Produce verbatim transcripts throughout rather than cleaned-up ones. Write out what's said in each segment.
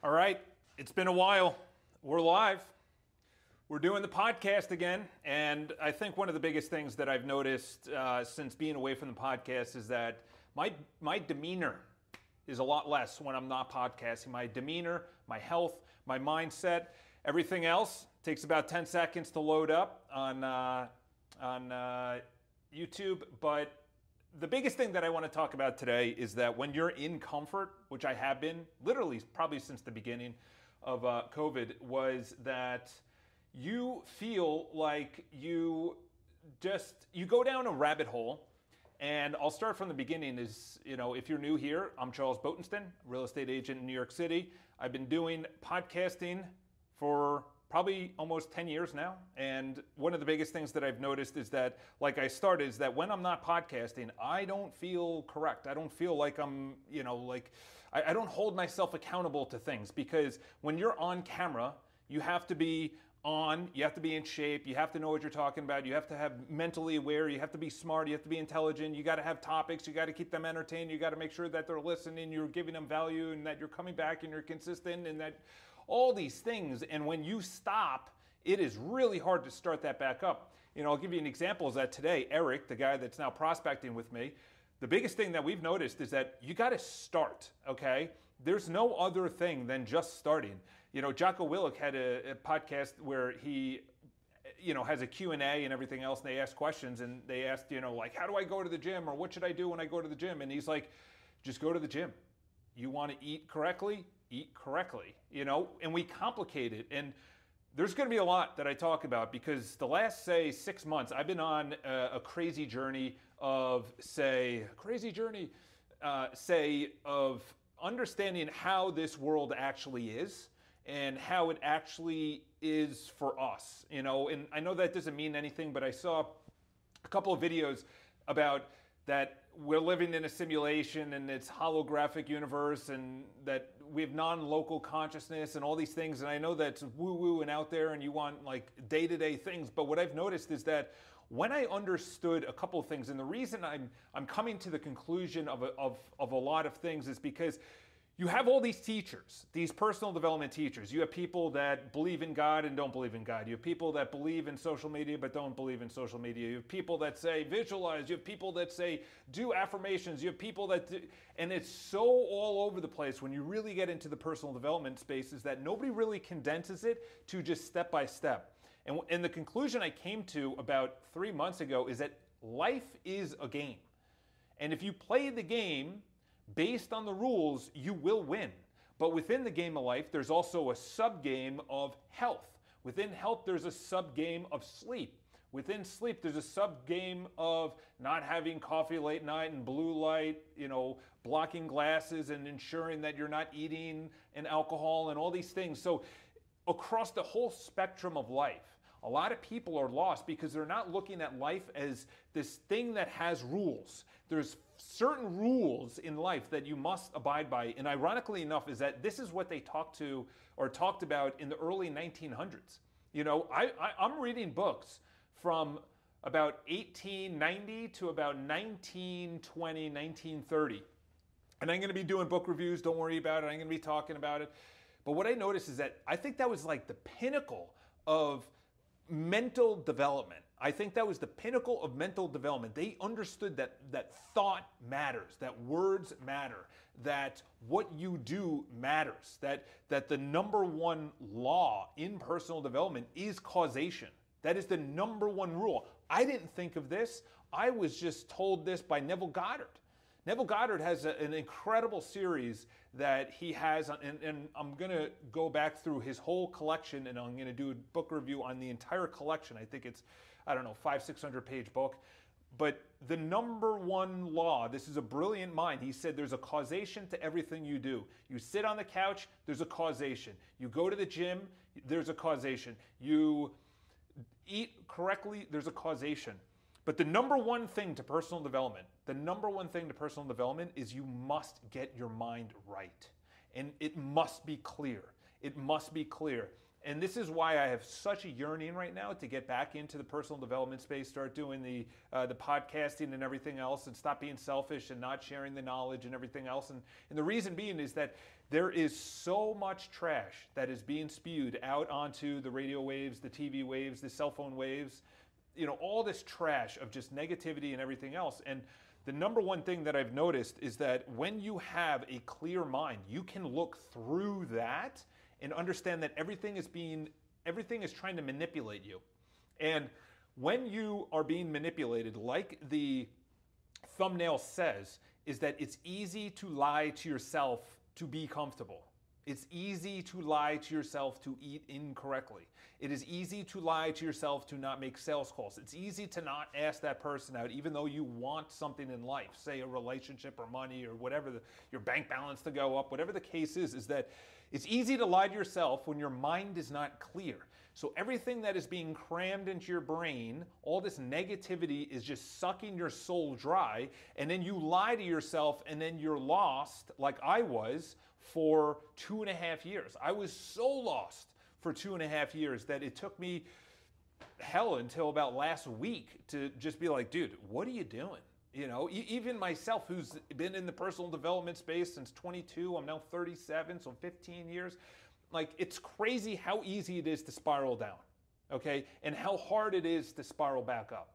All right, it's been a while. We're live. We're doing the podcast again, and I think one of the biggest things that I've noticed uh, since being away from the podcast is that my my demeanor is a lot less when I'm not podcasting. My demeanor, my health, my mindset, everything else takes about ten seconds to load up on uh, on uh, YouTube, but the biggest thing that I want to talk about today is that when you're in comfort, which I have been literally probably since the beginning of uh, COVID, was that you feel like you just, you go down a rabbit hole. And I'll start from the beginning is, you know, if you're new here, I'm Charles Botenston, real estate agent in New York City. I've been doing podcasting for probably almost ten years now. And one of the biggest things that I've noticed is that, like I started, is that when I'm not podcasting, I don't feel correct. I don't feel like I'm, you know, like, I, I don't hold myself accountable to things, because when you're on camera, you have to be on, you have to be in shape, you have to know what you're talking about, you have to have mentally aware, you have to be smart, you have to be intelligent, you got to have topics, you got to keep them entertained, you got to make sure that they're listening, you're giving them value, and that you're coming back and you're consistent, and that all these things. And when you stop, it is really hard to start that back up. You know, I'll give you an example is that today, Eric, the guy that's now prospecting with me, the biggest thing that we've noticed is that you got to start, okay? There's no other thing than just starting. You know, Jocko Willink had a, a podcast where he, you know, has a Q and A and everything else, and they ask questions, and they asked, you know, like, how do I go to the gym, or what should I do when I go to the gym? And he's like, just go to the gym. You want to eat correctly? Eat correctly, you know, and we complicate it. And there's going to be a lot that I talk about, because the last, say, six months, I've been on a, a crazy journey of, say, crazy journey, uh, say, of understanding how this world actually is and how it actually is for us, you know. And I know that doesn't mean anything, but I saw a couple of videos about that we're living in a simulation and it's holographic universe and that we have non-local consciousness and all these things. And I know that's woo-woo and out there and you want like day-to-day things. But what I've noticed is that when I understood a couple of things, and the reason I'm I'm coming to the conclusion of a, of, of a lot of things is because you have all these teachers, these personal development teachers. You have people that believe in God and don't believe in God. You have people that believe in social media but don't believe in social media. You have people that say visualize. You have people that say do affirmations. You have people that do, and it's so all over the place when you really get into the personal development spaces that nobody really condenses it to just step by step. And, and the conclusion I came to about three months ago is that life is a game. And if you play the game based on the rules, you will win. But within the game of life, there's also a sub-game of health. Within health, there's a sub-game of sleep. Within sleep, there's a sub-game of not having coffee late night and blue light, you know, blocking glasses and ensuring that you're not eating and alcohol and all these things. So across the whole spectrum of life, a lot of people are lost because they're not looking at life as this thing that has rules. There's certain rules in life that you must abide by. And ironically enough is that this is what they talked to or talked about in the early nineteen hundreds. You know, I, I, I'm reading books from about eighteen ninety to about nineteen twenty, nineteen thirty. And I'm going to be doing book reviews. Don't worry about it. I'm going to be talking about it. But what I noticed is that I think that was like the pinnacle of mental development. I think that was the pinnacle of mental development. They understood that that thought matters, that words matter, that what you do matters, that that the number one law in personal development is causation. That is the number one rule. I didn't think of this. I was just told this by Neville Goddard. Neville Goddard has a, an incredible series that he has, and, and I'm going to go back through his whole collection, and I'm going to do a book review on the entire collection. I think it's, I don't know, five, six hundred page book. But the number one law, this is a brilliant mind. He said there's a causation to everything you do. You sit on the couch, there's a causation. You go to the gym, there's a causation. You eat correctly, there's a causation. But the number one thing to personal development, the number one thing to personal development is you must get your mind right. And it must be clear. It must be clear. And this is why I have such a yearning right now to get back into the personal development space, start doing the uh, the podcasting and everything else, and stop being selfish and not sharing the knowledge and everything else. And, and the reason being is that there is so much trash that is being spewed out onto the radio waves, the T V waves, the cell phone waves, you know, all this trash of just negativity and everything else. And the number one thing that I've noticed is that when you have a clear mind, you can look through that and understand that everything is being, everything is trying to manipulate you. And when you are being manipulated, like the thumbnail says, is that it's easy to lie to yourself to be comfortable. It's easy to lie to yourself to eat incorrectly. It is easy to lie to yourself to not make sales calls. It's easy to not ask that person out, even though you want something in life, say a relationship or money or whatever, the, your bank balance to go up, whatever the case is, is that it's easy to lie to yourself when your mind is not clear. So everything that is being crammed into your brain, all this negativity is just sucking your soul dry, and then you lie to yourself, and then you're lost, like I was, for two and a half years. I was so lost for two and a half years that it took me hell until about last week to just be like, dude, what are you doing? You know, even myself, who's been in the personal development space since twenty-two, I'm now thirty-seven, so fifteen years. Like, it's crazy how easy it is to spiral down, okay? And how hard it is to spiral back up.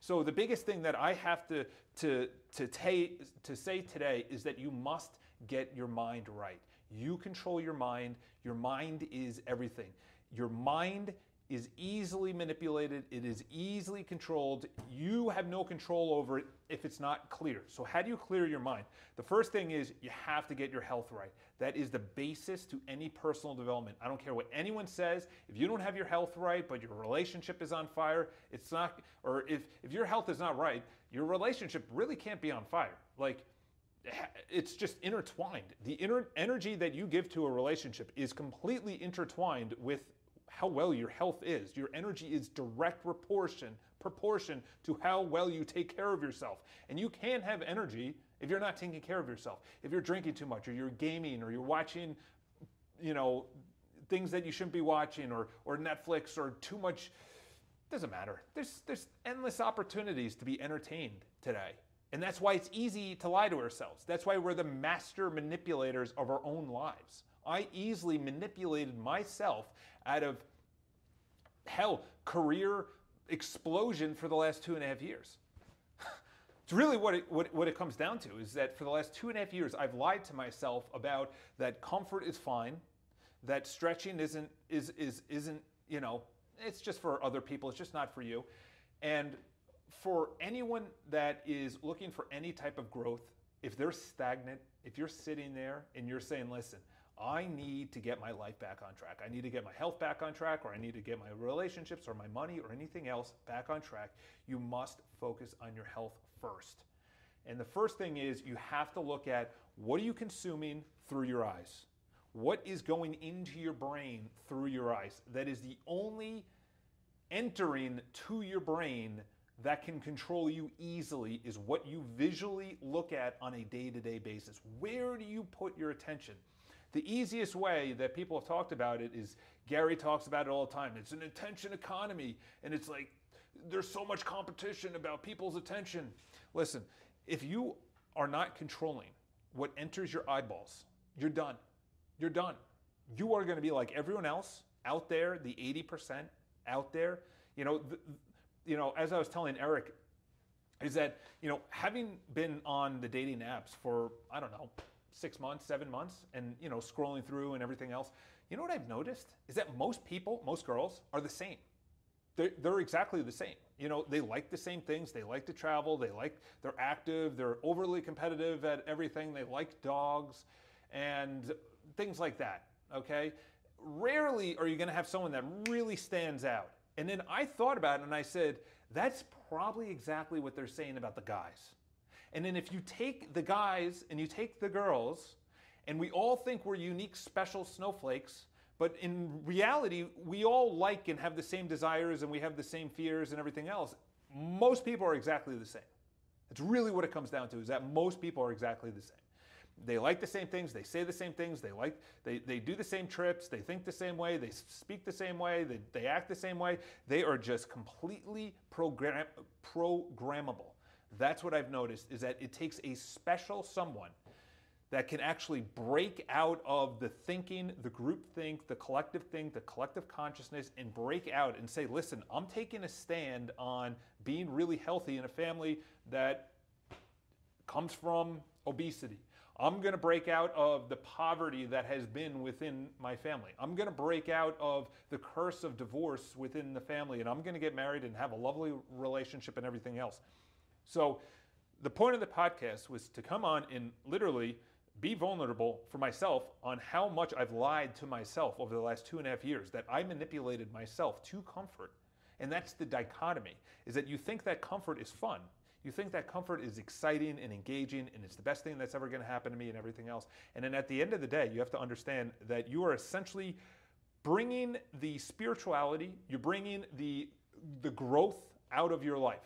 So the biggest thing that I have to, to, to, ta- to say today is that you must get your mind right. You control your mind. Your mind is everything. Your mind is easily manipulated. It is easily controlled. You have no control over it if it's not clear. So how do you clear your mind? The first thing is you have to get your health right. That is the basis to any personal development. I don't care what anyone says. If you don't have your health right, but your relationship is on fire, it's not, or if, if your health is not right, your relationship really can't be on fire. Like, it's just intertwined. The inner energy that you give to a relationship is completely intertwined with how well your health is. Your energy is direct proportion, proportion to how well you take care of yourself. And you can't have energy if you're not taking care of yourself. If you're drinking too much, or you're gaming, or you're watching, you know, things that you shouldn't be watching, or or Netflix, or too much, doesn't matter. There's there's endless opportunities to be entertained today. And that's why it's easy to lie to ourselves. That's why we're the master manipulators of our own lives. I easily manipulated myself out of, hell, career explosion for the last two and a half years. It's really what it, what, what it comes down to, is that for the last two and a half years, I've lied to myself about that comfort is fine, that stretching isn't, is, is, isn't, you know, it's just for other people, it's just not for you. And for anyone that is looking for any type of growth, if they're stagnant, if you're sitting there and you're saying, listen, I need to get my life back on track. I need to get my health back on track, or I need to get my relationships or my money or anything else back on track. You must focus on your health first. And the first thing is you have to look at, what are you consuming through your eyes? What is going into your brain through your eyes? That is the only entering to your brain that can control you easily, is what you visually look at on a day-to-day basis. Where do you put your attention? The easiest way that people have talked about it is, Gary talks about it all the time. It's an attention economy, and it's like there's so much competition about people's attention. Listen, if you are not controlling what enters your eyeballs, you're done. You're done. You are going to be like everyone else out there, the eighty percent out there. You know, th- you know, as I was telling Eric, is that, you know, having been on the dating apps for, I don't know, six months, seven months, and, you know, scrolling through and everything else, you know what I've noticed is that most people, most girls are the same. They're, they're exactly the same. You know, they like the same things. They like to travel. They like, they're active. They're overly competitive at everything. They like dogs and things like that, okay? Rarely are you going to have someone that really stands out. And then I thought about it and I said, that's probably exactly what they're saying about the guys. And then if you take the guys and you take the girls, and we all think we're unique, special snowflakes, but in reality, we all like and have the same desires and we have the same fears and everything else. Most people are exactly the same. That's really what it comes down to, is that most people are exactly the same. They like the same things, they say the same things, they like, they, they do the same trips, they think the same way, they speak the same way, they, they act the same way. They are just completely program, programmable. That's what I've noticed, is that it takes a special someone that can actually break out of the thinking, the groupthink, the collective think, the collective consciousness, and break out and say, listen, I'm taking a stand on being really healthy in a family that comes from obesity. I'm going to break out of the poverty that has been within my family. I'm going to break out of the curse of divorce within the family, and I'm going to get married and have a lovely relationship and everything else. So the point of the podcast was to come on and literally be vulnerable for myself on how much I've lied to myself over the last two and a half years, that I manipulated myself to comfort. And that's the dichotomy, is that you think that comfort is fun. You think that comfort is exciting and engaging, and it's the best thing that's ever going to happen to me and everything else. And then at the end of the day, you have to understand that you are essentially bringing the spirituality, you're bringing the, the growth out of your life.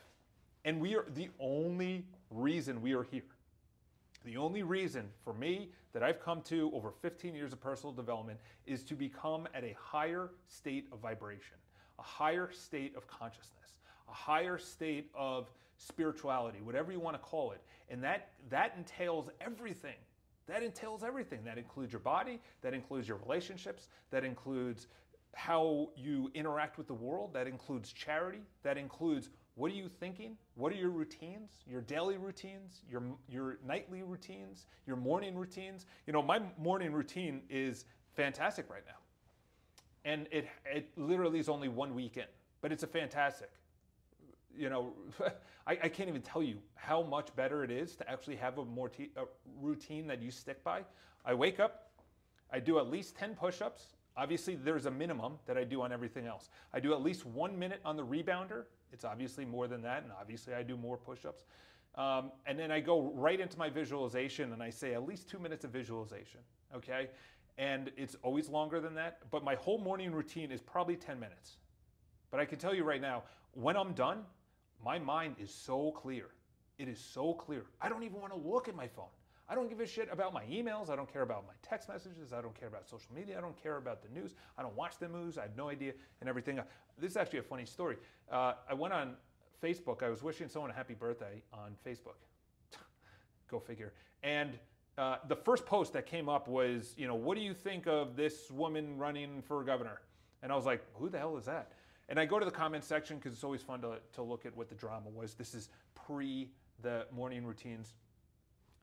And we are the only reason we are here. The only reason for me that I've come to over fifteen years of personal development is to become at a higher state of vibration, a higher state of consciousness, a higher state of spirituality, whatever you want to call it. And that, that entails everything. That entails everything. That includes your body, that includes your relationships, that includes how you interact with the world, that includes charity, that includes what are you thinking, what are your routines, your daily routines, your, your nightly routines, your morning routines. You know, my morning routine is fantastic right now. And it, it literally is only one weekend, but it's a fantastic. You know, I, I can't even tell you how much better it is to actually have a more t a routine that you stick by. I wake up, I do at least ten push-ups. Obviously, there's a minimum that I do on everything else. I do at least one minute on the rebounder. It's obviously more than that, and obviously I do more push-ups. Um, and then I go right into my visualization, and I say at least two minutes of visualization, okay? And it's always longer than that, but my whole morning routine is probably ten minutes. But I can tell you right now, when I'm done, my mind is so clear. It is so clear. I don't even want to look at my phone. I don't give a shit about my emails. I don't care about my text messages. I don't care about social media. I don't care about the news. I don't watch the news. I have no idea and everything. This is actually a funny story. Uh, I went on Facebook. I was wishing someone a happy birthday on Facebook. Go figure. And uh, the first post that came up was, you know, what do you think of this woman running for governor? And I was like, who the hell is that? And I go to the comments section because it's always fun to, to look at what the drama was. This is pre the morning routines.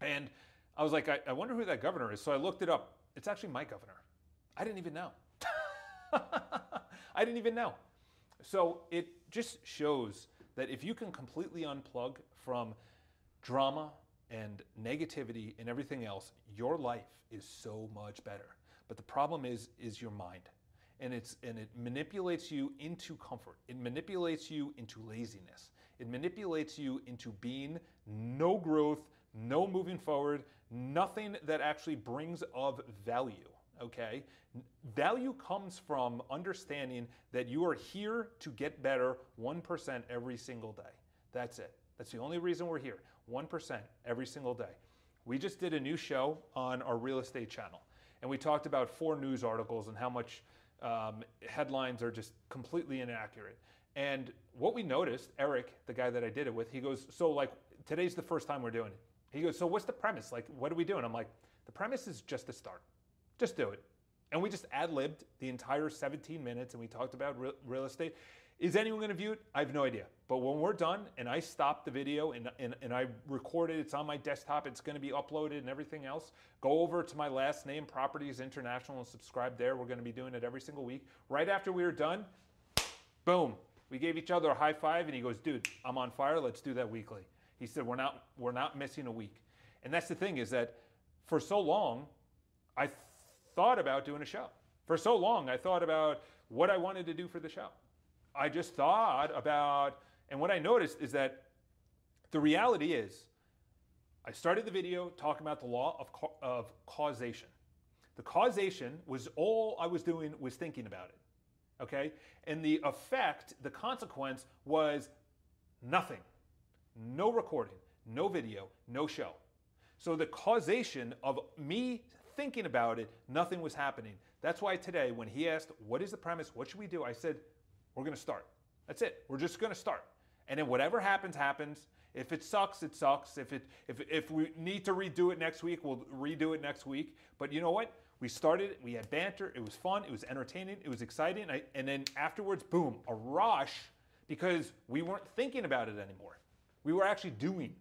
And I was like, I, I wonder who that governor is. So I looked it up. It's actually my governor. I didn't even know. I didn't even know. So it just shows that if you can completely unplug from drama and negativity and everything else, your life is so much better. But the problem is, is your mind. And, it's, and it manipulates you into comfort. It manipulates you into laziness. It manipulates you into being no growth, no moving forward, nothing that actually brings of value, okay? Value comes from understanding that you are here to get better one percent every single day. That's it. That's the only reason we're here, one percent every single day. We just did a new show on our real estate channel, and we talked about four news articles and how much Um, headlines are just completely inaccurate. And what we noticed, Eric, the guy that I did it with, he goes, so like, today's the first time we're doing it. He goes, so what's the premise? Like, what are we doing? I'm like, the premise is just to start. Just do it. And we just ad-libbed the entire seventeen minutes, and we talked about real, real estate. Is anyone gonna view it? I have no idea. But when we're done, and I stop the video, and, and, and I record it, it's on my desktop, it's gonna be uploaded and everything else, go over to my last name, Properties International, and subscribe there. We're gonna be doing it every single week. Right after we were done, boom, we gave each other a high five, and he goes, dude, I'm on fire, let's do that weekly. He said, we're not, we're not missing a week. And that's the thing, is that for so long, I th- thought about doing a show. For so long, I thought about what I wanted to do for the show. I just thought about, and what I noticed is that the reality is, I started the video talking about the law of, ca of causation. The causation was all I was doing was thinking about it, okay? And the effect, the consequence was nothing. No recording, no video, no show. So the causation of me thinking about it, nothing was happening. That's why today when he asked, what is the premise? What should we do? I said, we're going to start. That's it. We're just going to start. And then whatever happens, happens. If it sucks, it sucks. If it if if we need to redo it next week, we'll redo it next week. But you know what? We started, we had banter, it was fun, it was entertaining, it was exciting. I, and then afterwards, boom, a rush, because we weren't thinking about it anymore. We were actually doing,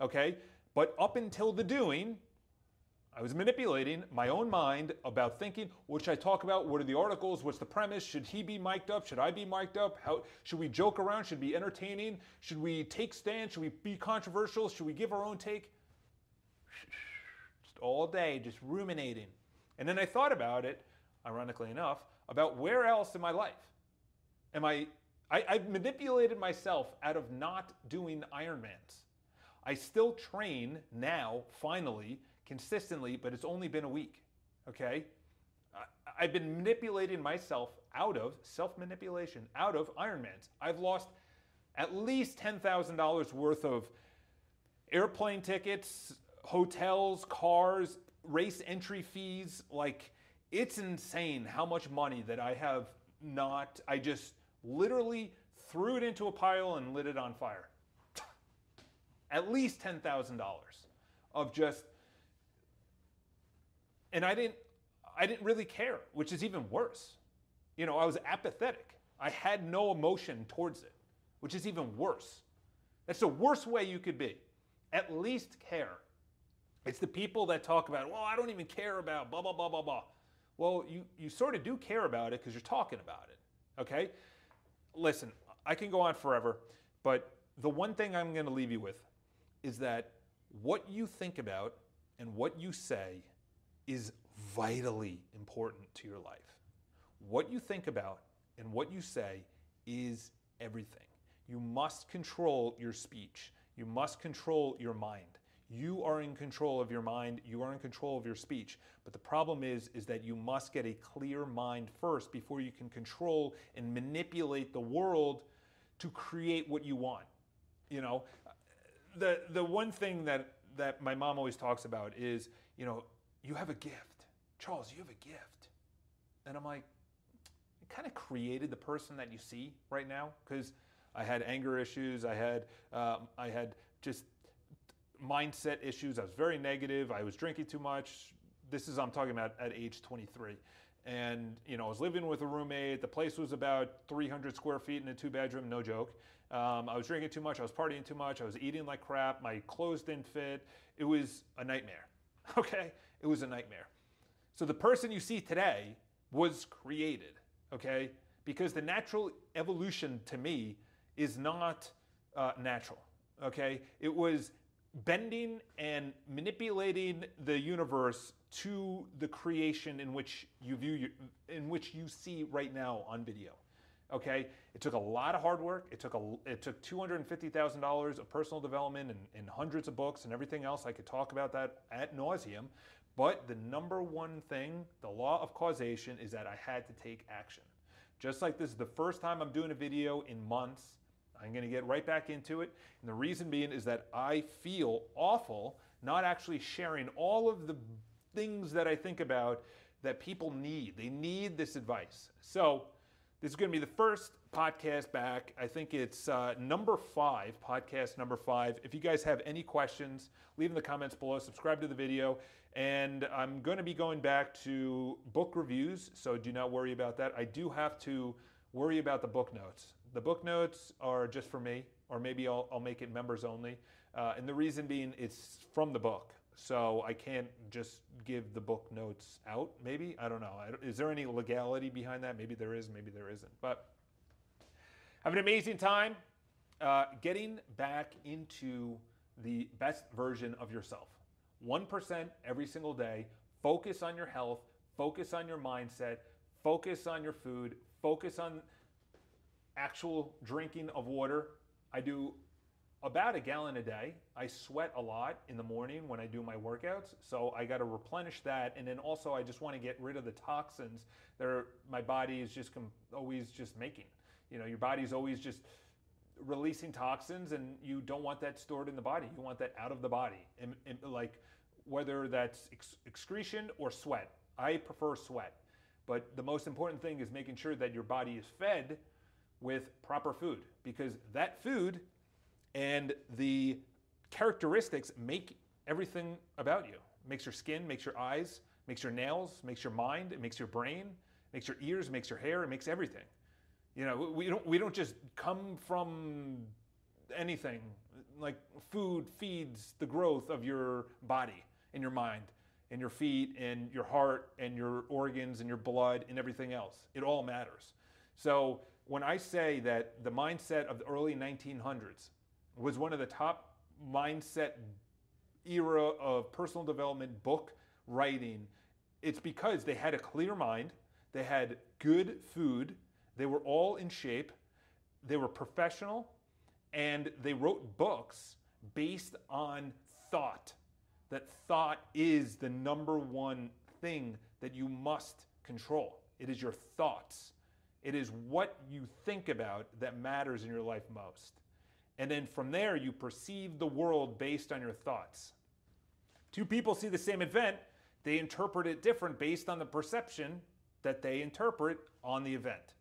okay? But up until the doing, I was manipulating my own mind about thinking, what should I talk about? What are the articles? What's the premise? Should he be mic'd up? Should I be mic'd up? How, should we joke around? Should we be entertaining? Should we take stands? Should we be controversial? Should we give our own take? Just all day, just ruminating. And then I thought about it, ironically enough, about where else in my life am I, I I've manipulated myself out of not doing Ironmans. I still train now, finally, consistently, but it's only been a week, okay? I've been manipulating myself out of, self-manipulation, out of Ironmans. I've lost at least ten thousand dollars worth of airplane tickets, hotels, cars, race entry fees. Like, it's insane how much money that I have not, I just literally threw it into a pile and lit it on fire. At least ten thousand dollars of just, and I didn't, I didn't really care, which is even worse. You know, I was apathetic. I had no emotion towards it, which is even worse. That's the worst way you could be. At least care. It's the people that talk about, well, I don't even care about blah, blah, blah, blah, blah. Well, you, you sort of do care about it because you're talking about it, okay? Listen, I can go on forever, but the one thing I'm going to leave you with is that what you think about and what you say is vitally important to your life. What you think about and what you say is everything. You must control your speech. You must control your mind. You are in control of your mind. You are in control of your speech. But the problem is, is that you must get a clear mind first before you can control and manipulate the world to create what you want. You know, the, the one thing that, that my mom always talks about is, you know, you have a gift. Charles, you have a gift. And I'm like, it kind of created the person that you see right now, because I had anger issues. I had, um, I had just mindset issues. I was very negative. I was drinking too much. This is, I'm talking about at age twenty-three. And, you know, I was living with a roommate. The place was about three hundred square feet in a two bedroom, no joke. Um, I was drinking too much. I was partying too much. I was eating like crap. My clothes didn't fit. It was a nightmare. Okay, it was a nightmare. So the person you see today was created, okay? Because the natural evolution to me is not uh, natural, okay? It was bending and manipulating the universe to the creation in which you view, your, in which you see right now on video, okay? It took a lot of hard work. It took a, it took two hundred fifty thousand dollars of personal development and, and hundreds of books and everything else. I could talk about that ad nauseum. But the number one thing, the law of causation, is that I had to take action. Just like this is the first time I'm doing a video in months, I'm going to get right back into it. And the reason being is that I feel awful not actually sharing all of the things that I think about that people need. They need this advice. So this is going to be the first podcast back. I think it's uh, number five, podcast number five. If you guys have any questions, leave in the comments below, subscribe to the video, and I'm going to be going back to book reviews, so do not worry about that. I do have to worry about the book notes. The book notes are just for me, or maybe I'll, I'll make it members only, uh, and the reason being it's from the book. So I can't just give the book notes out, maybe? I don't know. Is there any legality behind that? Maybe there is, maybe there isn't. But have an amazing time uh, getting back into the best version of yourself. one percent every single day. Focus on your health. Focus on your mindset. Focus on your food. Focus on actual drinking of water. I do about a gallon a day. I sweat a lot in the morning when I do my workouts, so I got to replenish that. And then also I just want to get rid of the toxins that are, my body is just com always just making. You know, your body's always just releasing toxins, and you don't want that stored in the body. You want that out of the body. And, and like whether that's ex excretion or sweat. I prefer sweat. But the most important thing is making sure that your body is fed with proper food, because that food and the characteristics make everything about you. It makes your skin, makes your eyes, makes your nails, makes your mind, it makes your brain, makes your ears, makes your hair, it makes everything. You know, we don't, we don't just come from anything. Like, food feeds the growth of your body and your mind and your feet and your heart and your organs and your blood and everything else. It all matters. So when I say that the mindset of the early nineteen hundreds was one of the top mindset era of personal development book writing, it's because they had a clear mind, they had good food, they were all in shape, they were professional, and they wrote books based on thought. That thought is the number one thing that you must control. It is your thoughts. It is what you think about that matters in your life most. And then from there, you perceive the world based on your thoughts. Two people see the same event. They interpret it different based on the perception that they interpret on the event.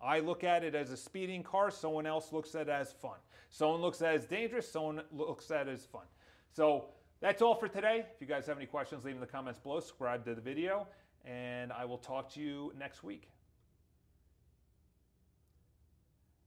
I look at it as a speeding car. Someone else looks at it as fun. Someone looks at it as dangerous. Someone looks at it as fun. So that's all for today. If you guys have any questions, leave them in the comments below. Subscribe to the video, and I will talk to you next week.